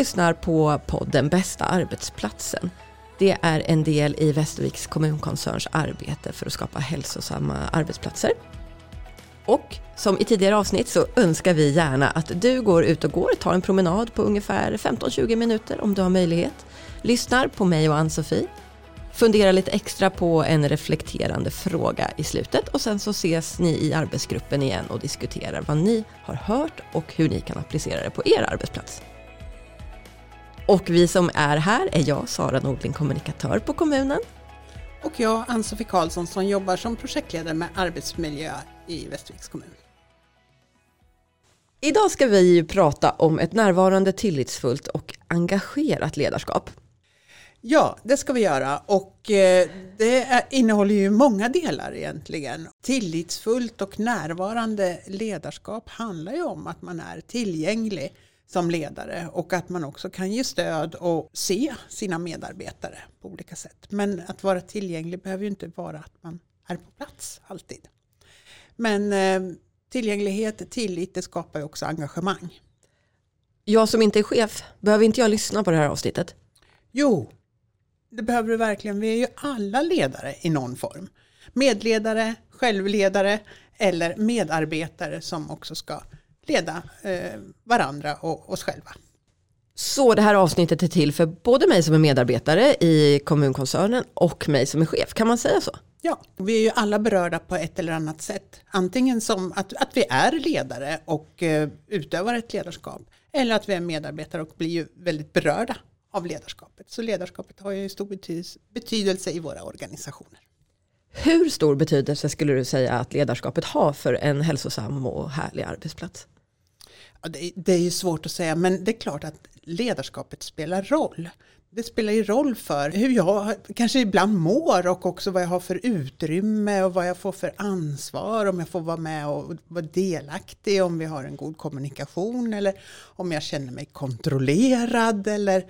lyssnar på podden Bästa arbetsplatsen. Det är en del i Västerviks kommunkoncerns arbete för att skapa hälsosamma arbetsplatser. Och som i tidigare avsnitt så önskar vi gärna att du går ut och går, tar en promenad på ungefär 15-20 minuter om du har möjlighet. Lyssnar på mig och Ann-Sofie. Fundera lite extra på en reflekterande fråga i slutet och sen så ses ni i arbetsgruppen igen och diskuterar vad ni har hört och hur ni kan applicera det på er arbetsplats. Och vi som är här är jag, Sara Nordling, kommunikatör på kommunen. Och jag, Ann-Sofie Karlsson, som jobbar som projektledare med arbetsmiljö i Västerviks kommun. Idag ska vi prata om ett närvarande, tillitsfullt och engagerat ledarskap. Ja, det ska vi göra, och det innehåller ju många delar egentligen. Tillitsfullt och närvarande ledarskap handlar ju om att man är tillgänglig som ledare och att man också kan ge stöd och se sina medarbetare på olika sätt. Men att vara tillgänglig behöver ju inte vara att man är på plats alltid. Men tillgänglighet, tillit, det skapar ju också engagemang. Jag som inte är chef, behöver inte jag lyssna på det här avsnittet? Jo, det behöver du verkligen. Vi är ju alla ledare i någon form. Medledare, självledare eller medarbetare som också ska leda varandra och oss själva. Så det här avsnittet är till för både mig som är medarbetare i kommunkoncernen och mig som är chef. Kan man säga så? Ja, vi är ju alla berörda på ett eller annat sätt. Antingen som att vi är ledare och utövar ett ledarskap. Eller att vi är medarbetare och blir ju väldigt berörda av ledarskapet. Så ledarskapet har ju stor betydelse i våra organisationer. Hur stor betydelse skulle du säga att ledarskapet har för en hälsosam och härlig arbetsplats? Ja, det är ju svårt att säga, men det är klart att ledarskapet spelar roll. Det spelar ju roll för hur jag kanske ibland mår och också vad jag har för utrymme och vad jag får för ansvar. Om jag får vara med och vara delaktig, om vi har en god kommunikation eller om jag känner mig kontrollerad eller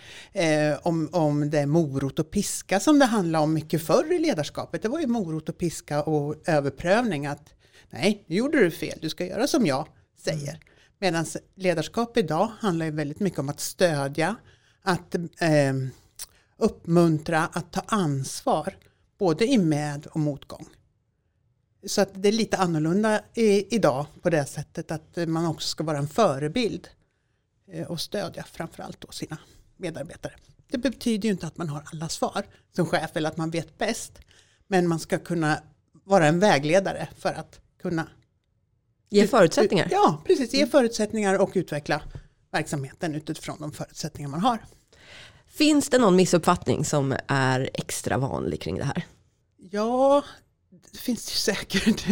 om det är morot och piska som det handlar om mycket förr i ledarskapet. Det var ju morot och piska och överprövning att nej, nu gjorde du fel, du ska göra som jag säger. Medan ledarskap idag handlar ju väldigt mycket om att stödja, att uppmuntra, att ta ansvar både i med- och motgång. Så att det är lite annorlunda idag på det sättet att man också ska vara en förebild och stödja framförallt då sina medarbetare. Det betyder ju inte att man har alla svar som chef eller att man vet bäst, men man ska kunna vara en vägledare för att kunna ge förutsättningar. Ja, precis. Ge förutsättningar och utveckla verksamheten utifrån de förutsättningar man har. Finns det någon missuppfattning som är extra vanlig kring det här? Ja, det finns det säkert.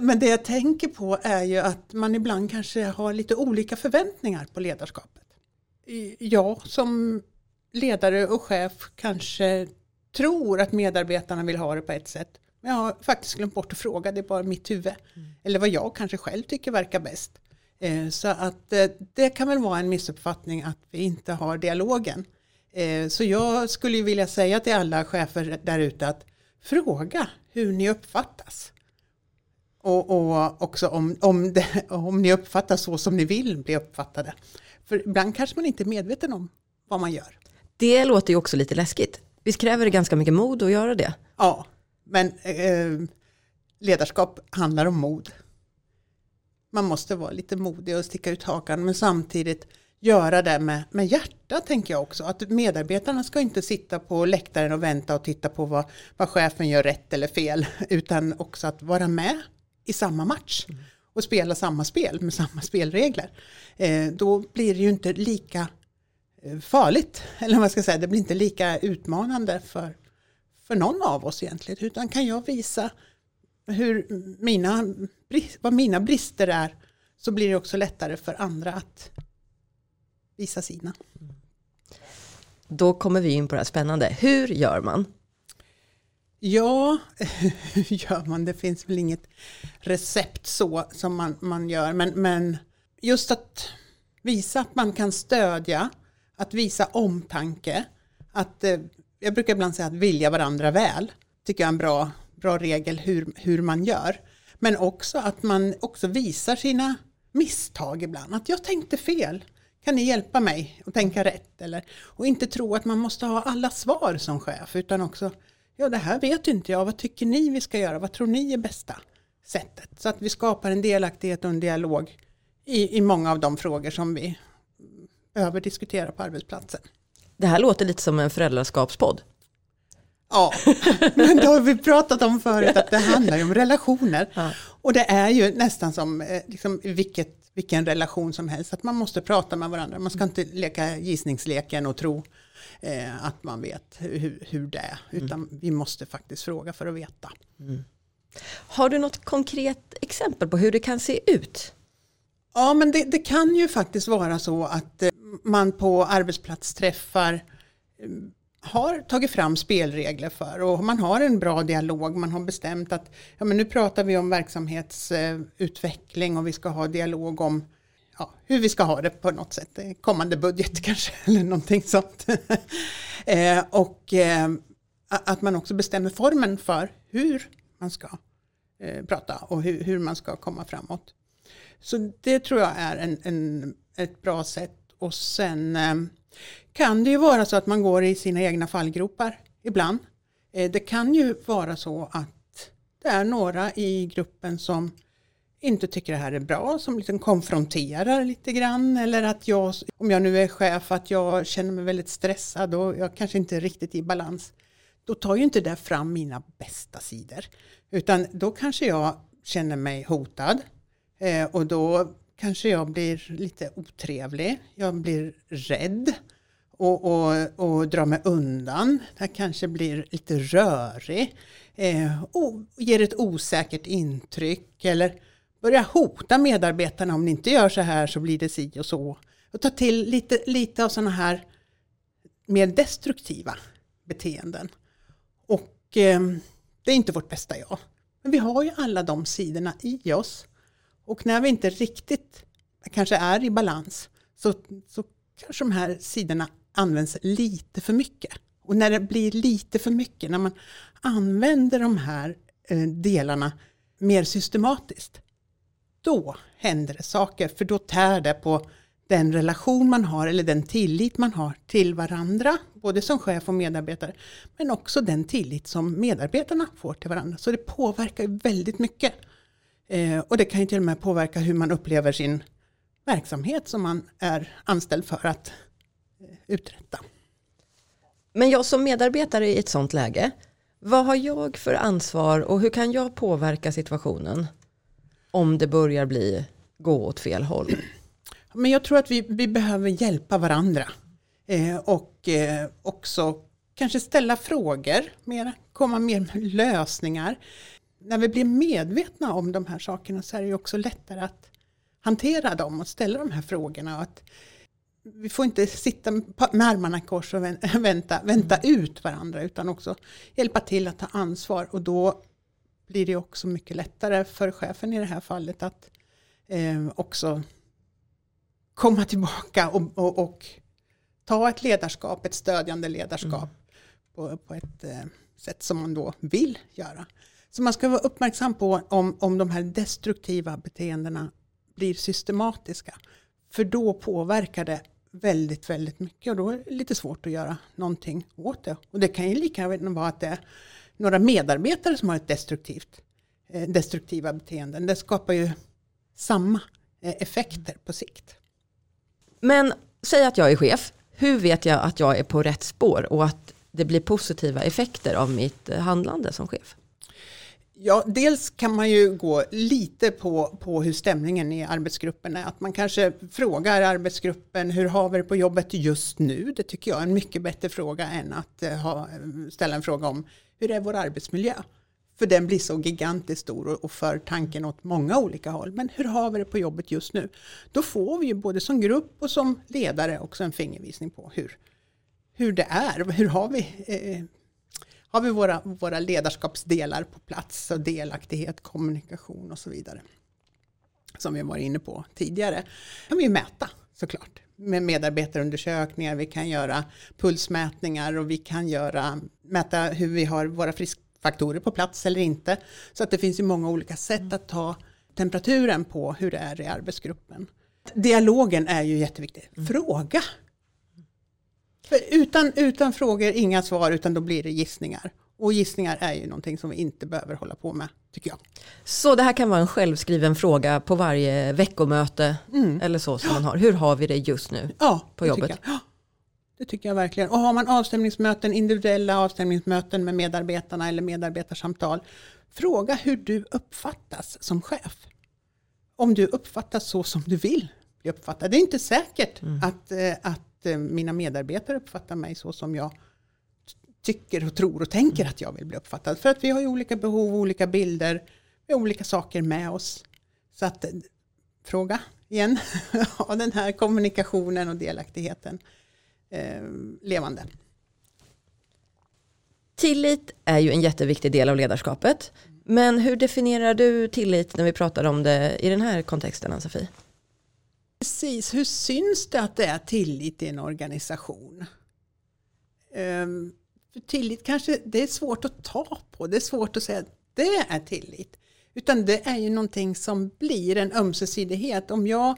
Men det jag tänker på är ju att man ibland kanske har lite olika förväntningar på ledarskapet. Jag som ledare och chef kanske tror att medarbetarna vill ha det på ett sätt. Men jag har faktiskt glömt bort att fråga, det är bara mitt huvud. Eller vad jag kanske själv tycker verkar bäst. Så att det kan väl vara en missuppfattning att vi inte har dialogen. Så jag skulle ju vilja säga till alla chefer där ute att fråga hur ni uppfattas. Och också om ni uppfattas så som ni vill bli uppfattade. För ibland kanske man inte är medveten om vad man gör. Det låter ju också lite läskigt. Vi kräver det ganska mycket mod att göra det. Ja, men ledarskap handlar om mod. Man måste vara lite modig och sticka ut hakan, men samtidigt göra det med hjärta, tänker jag också. Att medarbetarna ska inte sitta på läktaren och vänta och titta på vad chefen gör rätt eller fel, utan också att vara med i samma match och spela samma spel med samma spelregler. Då blir det ju inte lika farligt, eller vad ska jag säga, det blir inte lika utmanande för någon av oss egentligen, utan kan jag visa vad mina brister är, så blir det också lättare för andra att visa sina. Då kommer vi in på det här spännande. Hur gör man? Ja, hur gör man? Det finns väl inget recept så som man gör. Men just att visa att man kan stödja, att visa omtanke. Att, jag brukar ibland säga att vilja varandra väl, tycker jag är en bra regel hur man gör. Men också att man också visar sina misstag ibland. Att jag tänkte fel. Kan ni hjälpa mig att tänka rätt? Eller, och inte tro att man måste ha alla svar som chef. Utan också, ja det här vet inte jag. Vad tycker ni vi ska göra? Vad tror ni är bästa sättet? Så att vi skapar en delaktighet och en dialog i många av de frågor som vi behöver diskutera på arbetsplatsen. Det här låter lite som en föräldraskapspodd. Ja, men det har vi pratat om förut att det handlar om relationer. Ja. Och det är ju nästan som liksom, vilken relation som helst. Att man måste prata med varandra. Man ska inte leka gissningsleken och tro att man vet hur det är. Utan vi måste faktiskt fråga för att veta. Mm. Har du något konkret exempel på hur det kan se ut? Ja, men det kan ju faktiskt vara så att man på arbetsplatsträffar har tagit fram spelregler för och man har en bra dialog. Man har bestämt att ja, men nu pratar vi om verksamhetsutveckling och vi ska ha dialog om ja, hur vi ska ha det på något sätt. Kommande budget kanske eller någonting sånt. Och att man också bestämmer formen för hur man ska prata och hur man ska komma framåt. Så det tror jag är ett bra sätt. Och sen kan det ju vara så att man går i sina egna fallgropar ibland. Det kan ju vara så att det är några i gruppen som inte tycker det här är bra. Som liksom konfronterar lite grann. Eller att jag, om jag nu är chef, att jag känner mig väldigt stressad och jag kanske inte är riktigt i balans. Då tar ju inte det fram mina bästa sidor. Utan då kanske jag känner mig hotad. Och då kanske jag blir lite otrevlig. Jag blir rädd och drar mig undan. Jag kanske blir lite rörig och ger ett osäkert intryck. Eller börjar hota medarbetarna. Om ni inte gör så här så blir det si och så. Och ta till lite av sådana här mer destruktiva beteenden. Och det är inte vårt bästa jag. Men vi har ju alla de sidorna i oss. Och när vi inte riktigt kanske är i balans så kanske de här sidorna används lite för mycket. Och när det blir lite för mycket, när man använder de här delarna mer systematiskt, då händer det saker. För då tär det på den relation man har eller den tillit man har till varandra, både som chef och medarbetare, men också den tillit som medarbetarna får till varandra. Så det påverkar väldigt mycket. Och det kan ju till och med påverka hur man upplever sin verksamhet som man är anställd för att uträtta. Men jag som medarbetare i ett sånt läge, vad har jag för ansvar och hur kan jag påverka situationen om det börjar gå åt fel håll? Men jag tror att vi behöver hjälpa varandra och också kanske ställa frågor, komma mer med lösningar. När vi blir medvetna om de här sakerna så är det ju också lättare att hantera dem och ställa de här frågorna. Och att vi får inte sitta med armarna i kors och vänta ut varandra utan också hjälpa till att ta ansvar. Och då blir det också mycket lättare för chefen i det här fallet att också komma tillbaka och ta ett ledarskap, ett stödjande ledarskap på ett sätt som man då vill göra. Så man ska vara uppmärksam på om de här destruktiva beteendena blir systematiska. För då påverkar det väldigt, väldigt mycket. Och då är det lite svårt att göra någonting åt det. Och det kan ju lika gärna vara att det är några medarbetare som har ett destruktiva beteenden. Det skapar ju samma effekter på sikt. Men säg att jag är chef. Hur vet jag att jag är på rätt spår och att det blir positiva effekter av mitt handlande som chef? Ja, dels kan man ju gå lite på hur stämningen i arbetsgruppen är. Att man kanske frågar arbetsgruppen, hur har vi det på jobbet just nu? Det tycker jag är en mycket bättre fråga än att ställa en fråga om hur är vår arbetsmiljö? För den blir så gigantiskt stor och för tanken åt många olika håll. Men hur har vi det på jobbet just nu? Då får vi ju både som grupp och som ledare också en fingervisning på hur det är. Hur har vi... Har vi våra ledarskapsdelar på plats och delaktighet, kommunikation och så vidare. Som vi var inne på tidigare. Kan vi mäta såklart med medarbetarundersökningar. Vi kan göra pulsmätningar och vi kan mäta hur vi har våra friskfaktorer på plats eller inte. Så att det finns ju många olika sätt att ta temperaturen på hur det är i arbetsgruppen. Dialogen är ju jätteviktig. Fråga. För utan frågor, inga svar, utan då blir det gissningar. Och gissningar är ju någonting som vi inte behöver hålla på med, tycker jag. Så det här kan vara en självskriven fråga på varje veckomöte eller så som man har. Hur har vi det just nu på jobbet? Det tycker jag verkligen. Och har man avstämningsmöten, individuella avstämningsmöten med medarbetarna eller medarbetarsamtal, fråga hur du uppfattas som chef. Om du uppfattas så som du vill bli uppfattad. Det är inte säkert att mina medarbetare uppfattar mig så som jag tycker och tror och tänker att jag vill bli uppfattad. För att vi har ju olika behov, olika bilder, olika saker med oss. Så att fråga igen av den här kommunikationen och delaktigheten levande. Tillit är ju en jätteviktig del av ledarskapet. Men hur definierar du tillit när vi pratar om det i den här kontexten, Ann-Sofie? Precis, hur syns det att det är tillit i en organisation? För tillit kanske det är svårt att ta på. Det är svårt att säga att det är tillit. Utan det är ju någonting som blir en ömsesidighet. Om jag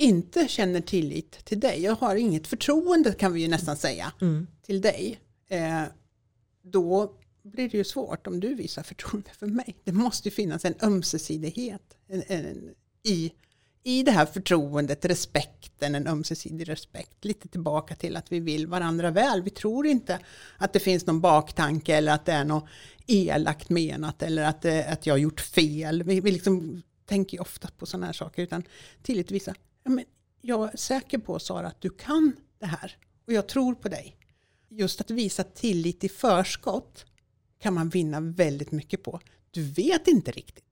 inte känner tillit till dig, jag har inget förtroende kan vi ju nästan säga till dig. Då blir det ju svårt om du visar förtroende för mig. Det måste ju finnas en ömsesidighet i det här förtroendet, respekten, en ömsesidig respekt. Lite tillbaka till att vi vill varandra väl. Vi tror inte att det finns någon baktanke eller att det är något elakt menat eller att jag har gjort fel. Vi liksom tänker ju ofta på sådana här saker, utan tillit visa. Ja, men jag är säker på, Sara, att du kan det här och jag tror på dig. Just att visa tillit i förskott kan man vinna väldigt mycket på. Du vet inte riktigt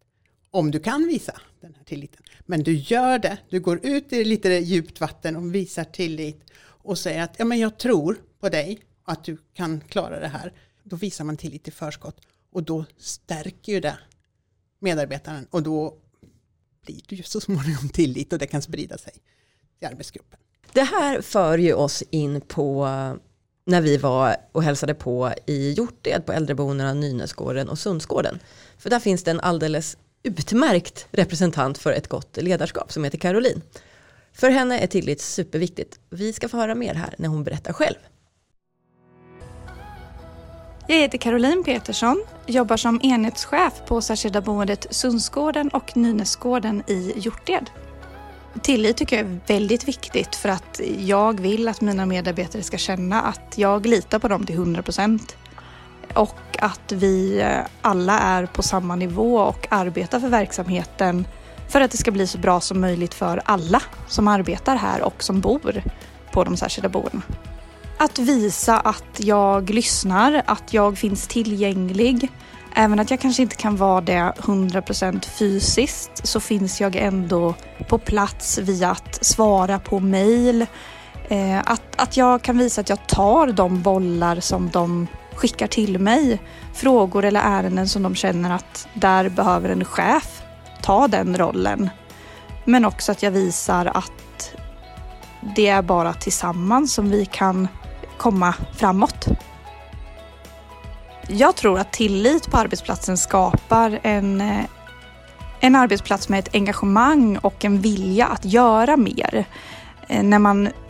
om du kan visa den här tilliten. Men du gör det. Du går ut i lite djupt vatten och visar tillit. Och säger att ja, men jag tror på dig och att du kan klara det här. Då visar man tillit i förskott. Och då stärker ju det medarbetaren. Och då blir det ju så småningom tillit. Och det kan sprida sig till arbetsgruppen. Det här för ju oss in på när vi var och hälsade på i Hjorted på Äldrebonorna, Nynäsgården och Sundsgården. För där finns det en alldeles utmärkt representant för ett gott ledarskap som heter Karolin. För henne är tillit superviktigt. Vi ska få höra mer här när hon berättar själv. Jag heter Karolin Petersson, jobbar som enhetschef på särskilda boendet Sundsgården och Nynäsgården i Hjorted. Tillit tycker jag är väldigt viktigt för att jag vill att mina medarbetare ska känna att jag litar på dem till 100%. Och att vi alla är på samma nivå och arbetar för verksamheten för att det ska bli så bra som möjligt för alla som arbetar här och som bor på de särskilda boendena. Att visa att jag lyssnar, att jag finns tillgänglig. Även att jag kanske inte kan vara det 100% fysiskt så finns jag ändå på plats via att svara på mejl. Att jag kan visa att jag tar de bollar som de skickar till mig. Frågor eller ärenden som de känner att där behöver en chef ta den rollen. Men också att jag visar att det är bara tillsammans som vi kan komma framåt. Jag tror att tillit på arbetsplatsen skapar en arbetsplats med ett engagemang och en vilja att göra mer.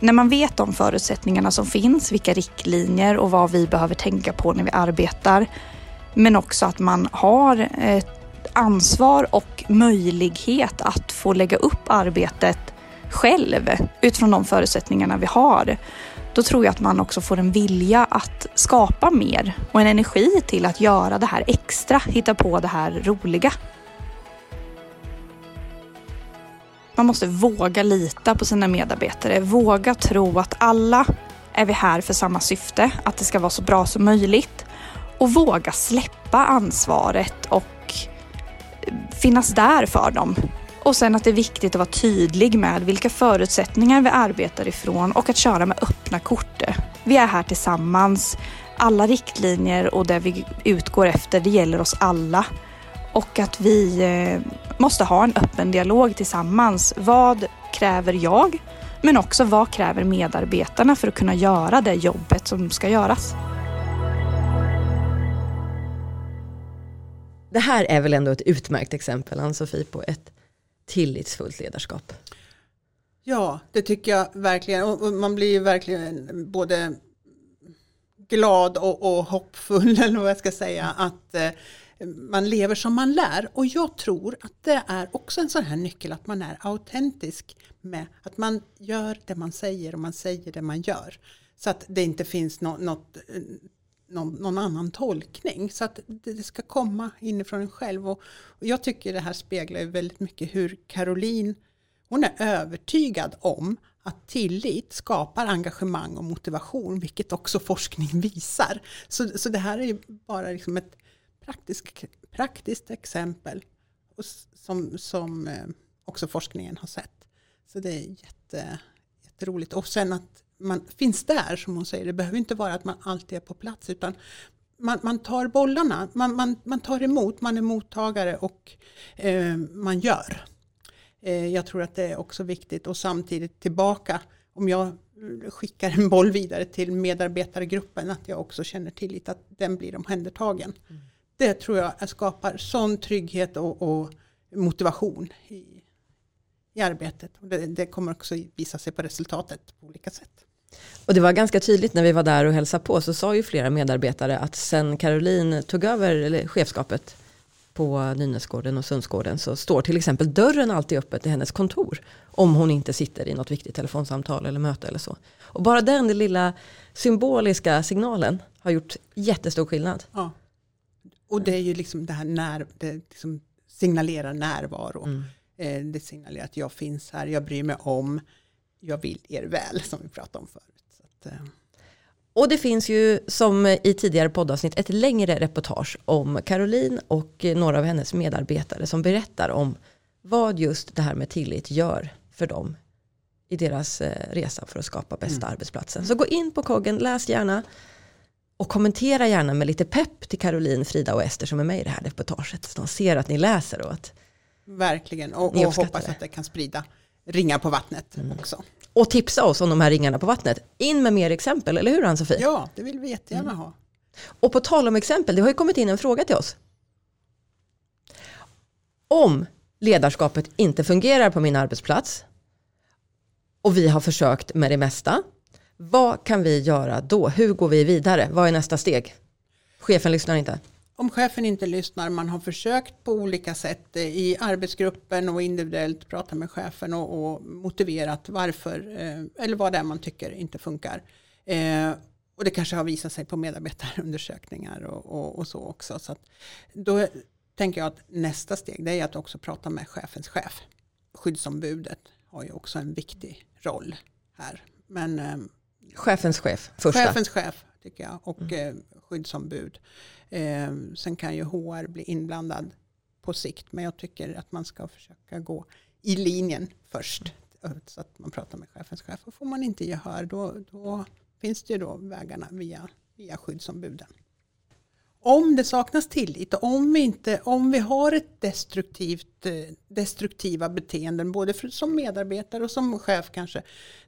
När man vet de förutsättningarna som finns, vilka riktlinjer och vad vi behöver tänka på när vi arbetar. Men också att man har ett ansvar och möjlighet att få lägga upp arbetet själv utifrån de förutsättningarna vi har. Då tror jag att man också får en vilja att skapa mer och en energi till att göra det här extra, hitta på det här roliga. Man måste våga lita på sina medarbetare, våga tro att alla är vi här för samma syfte, att det ska vara så bra som möjligt och våga släppa ansvaret och finnas där för dem. Och sen att det är viktigt att vara tydlig med vilka förutsättningar vi arbetar ifrån och att köra med öppna kort. Vi är här tillsammans, alla riktlinjer och det vi utgår efter, det gäller oss alla. Och att vi måste ha en öppen dialog tillsammans. Vad kräver jag? Men också vad kräver medarbetarna för att kunna göra det jobbet som ska göras? Det här är väl ändå ett utmärkt exempel, Ann-Sofie, på ett tillitsfullt ledarskap. Ja, det tycker jag verkligen. Och man blir ju verkligen både glad och hoppfull, eller vad jag ska säga, att man lever som man lär. Och jag tror att det är också en sån här nyckel, att man är autentisk med att man gör det man säger och man säger det man gör. Så att det inte finns någon annan tolkning. Så att det ska komma inifrån en själv. Och jag tycker det här speglar ju väldigt mycket hur Karolin, hon är övertygad om att tillit skapar engagemang och motivation, vilket också forskning visar. Så det här är ju bara liksom ett praktiskt exempel som också forskningen har sett. Så det är jätteroligt. Och sen att man finns där, som hon säger. Det behöver inte vara att man alltid är på plats, utan man tar bollarna, man tar emot, man är mottagare och man gör. Jag tror att det är också viktigt, och samtidigt tillbaka, om jag skickar en boll vidare till medarbetargruppen, att jag också känner tillit, att den blir omhändertagen. Mm. Det tror jag skapar sån trygghet och motivation i arbetet. Och det kommer också visa sig på resultatet på olika sätt. Och det var ganska tydligt när vi var där och hälsade på, så sa ju flera medarbetare att sen Karolin tog över chefskapet på Nynäsgården och Sundsgården, så står till exempel dörren alltid öppet i hennes kontor om hon inte sitter i något viktigt telefonsamtal eller möte eller så. Och bara den lilla symboliska signalen har gjort jättestor skillnad. Ja. Och det är ju liksom det här det liksom signalerar närvaro. Mm. Det signalerar att jag finns här, jag bryr mig om, jag vill er väl, som vi pratade om förut. Så att, och det finns ju, som i tidigare poddavsnitt, ett längre reportage om Karolin och några av hennes medarbetare som berättar om vad just det här med tillit gör för dem i deras resa för att skapa bästa arbetsplatsen. Så gå in på Koggen, läs gärna och kommentera gärna med lite pepp till Karolin, Frida och Ester som är med i det här reportaget. Så de ser att ni läser och att verkligen, och hoppas att det kan sprida ringar på vattnet också. Och tipsa oss om de här ringarna på vattnet. In med mer exempel, eller hur Ann-Sofie? Ja, det vill vi jättegärna ha. Och på tal om exempel, det har ju kommit in en fråga till oss. Om ledarskapet inte fungerar på min arbetsplats och vi har försökt med det mesta, vad kan vi göra då? Hur går vi vidare? Vad är nästa steg? Chefen lyssnar inte. Om chefen inte lyssnar, man har försökt på olika sätt i arbetsgruppen och individuellt prata med chefen och motiverat varför eller vad det är man tycker inte funkar. Och det kanske har visat sig på medarbetarundersökningar och så också. Så att då tänker jag att nästa steg, det är att också prata med chefens chef. Skyddsombudet har ju också en viktig roll här. Men, chefens chef första. Chefens chef tycker jag, och skyddsombud. Sen kan ju HR bli inblandad på sikt, men jag tycker att man ska försöka gå i linjen först, så att man pratar med chefens chef. Och får man inte gehör, då finns det ju då vägarna via skyddsombuden. Om det saknas tillit, och om vi har ett destruktiva beteenden, både som medarbetare och som chef kanske,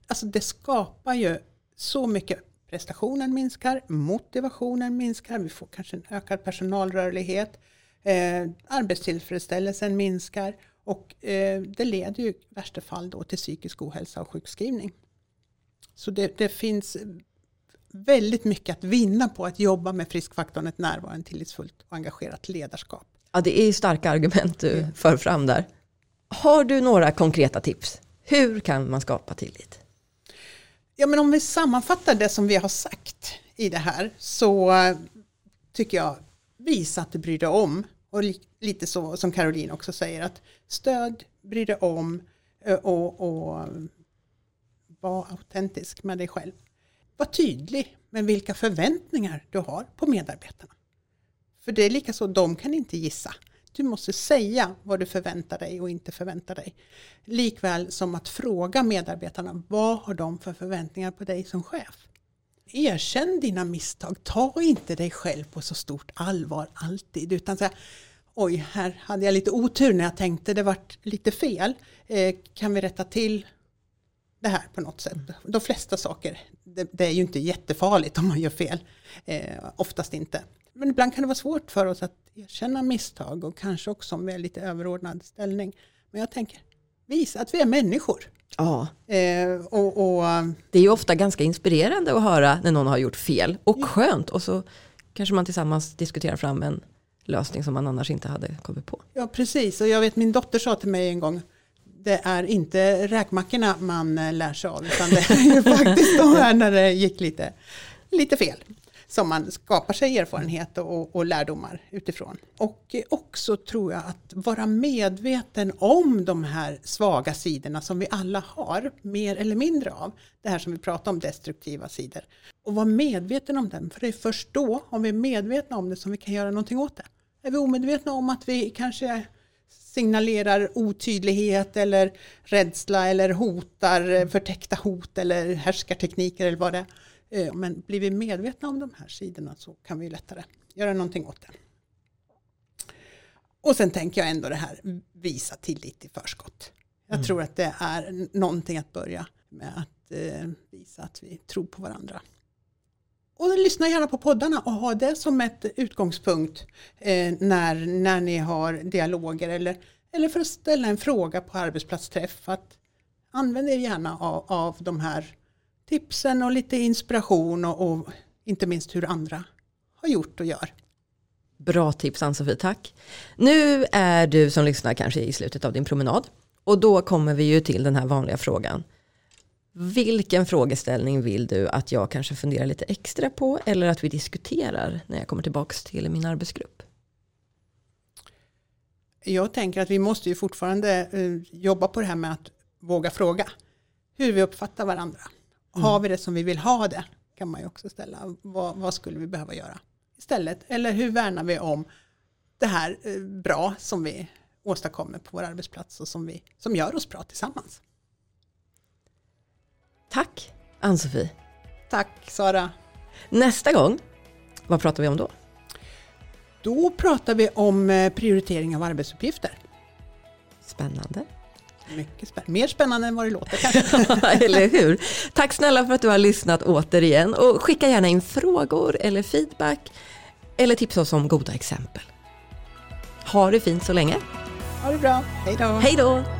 alltså det skapar ju så mycket. Prestationen minskar, motivationen minskar, vi får kanske en ökad personalrörlighet, arbetstillfredsställelsen minskar, och det leder ju i värsta fall då till psykisk ohälsa och sjukskrivning. Så det finns väldigt mycket att vinna på att jobba med friskfaktorn, ett närvarande, tillitsfullt och engagerat ledarskap. Ja, det är ju starka argument du för fram där. Har du några konkreta tips? Hur kan man skapa tillit? Ja, men om vi sammanfattar det som vi har sagt i det här, så tycker jag, visa att du bryr dig om. Och lite så som Karolin också säger, att stöd, bryr dig om och var autentisk med dig själv. Var tydlig med vilka förväntningar du har på medarbetarna. För det är lika så, de kan inte gissa. Du måste säga vad du förväntar dig och inte förväntar dig. Likväl som att fråga medarbetarna, vad har de för förväntningar på dig som chef? Erkänn dina misstag. Ta inte dig själv på så stort allvar alltid. Utan säga, oj, här hade jag lite otur när jag tänkte, det vart lite fel. Kan vi rätta till det här på något sätt? De flesta saker, det är ju inte jättefarligt om man gör fel. Oftast inte. Men ibland kan det vara svårt för oss att erkänna misstag, och kanske också om vi är lite överordnad ställning. Men jag tänker, visa att vi är människor. Ja. Det är ju ofta ganska inspirerande att höra när någon har gjort fel. Och skönt. Och så kanske man tillsammans diskuterar fram en lösning som man annars inte hade kommit på. Ja, precis. Och jag vet, min dotter sa till mig en gång, det är inte räkmackorna man lär sig av, utan det är ju faktiskt de här när det gick lite fel. Som man skapar sig erfarenhet och lärdomar utifrån. Och också tror jag att vara medveten om de här svaga sidorna som vi alla har, mer eller mindre av. Det här som vi pratar om, destruktiva sidor. Och vara medveten om dem, för det är först då, om vi är medvetna om det, som vi kan göra någonting åt det. Är vi omedvetna om att vi kanske signalerar otydlighet eller rädsla eller hotar, förtäckta hot eller härskartekniker eller vad det är. Men blir vi medvetna om de här sidorna så kan vi lättare göra någonting åt det. Och sen tänker jag ändå det här, visa tillit i förskott. Jag tror att det är någonting att börja med, att visa att vi tror på varandra. Och lyssna gärna på poddarna och ha det som ett utgångspunkt när ni har dialoger eller för att ställa en fråga på arbetsplatsträff. Att använd er gärna av de här tipsen och lite inspiration och inte minst hur andra har gjort och gör. Bra tips, Ann-Sofie, tack. Nu är du som lyssnar kanske i slutet av din promenad. Och då kommer vi ju till den här vanliga frågan. Vilken frågeställning vill du att jag kanske funderar lite extra på eller att vi diskuterar när jag kommer tillbaka till min arbetsgrupp? Jag tänker att vi måste ju fortfarande jobba på det här med att våga fråga. Hur vi uppfattar varandra. Har vi det som vi vill ha det? Kan man ju också ställa. Vad skulle vi behöva göra istället? Eller hur värnar vi om det här bra som vi åstadkommer på vår arbetsplats och som gör oss bra tillsammans? Tack, Ann-Sofie. Tack, Sara. Nästa gång, vad pratar vi om då? Då pratar vi om prioritering av arbetsuppgifter. Spännande. Mycket spännande. Mer spännande än vad det låter kanske. Eller hur? Tack snälla för att du har lyssnat återigen. Och skicka gärna in frågor eller feedback. Eller tipsa oss om goda exempel. Ha det fint så länge. Ha det bra. Hej då. Hej då.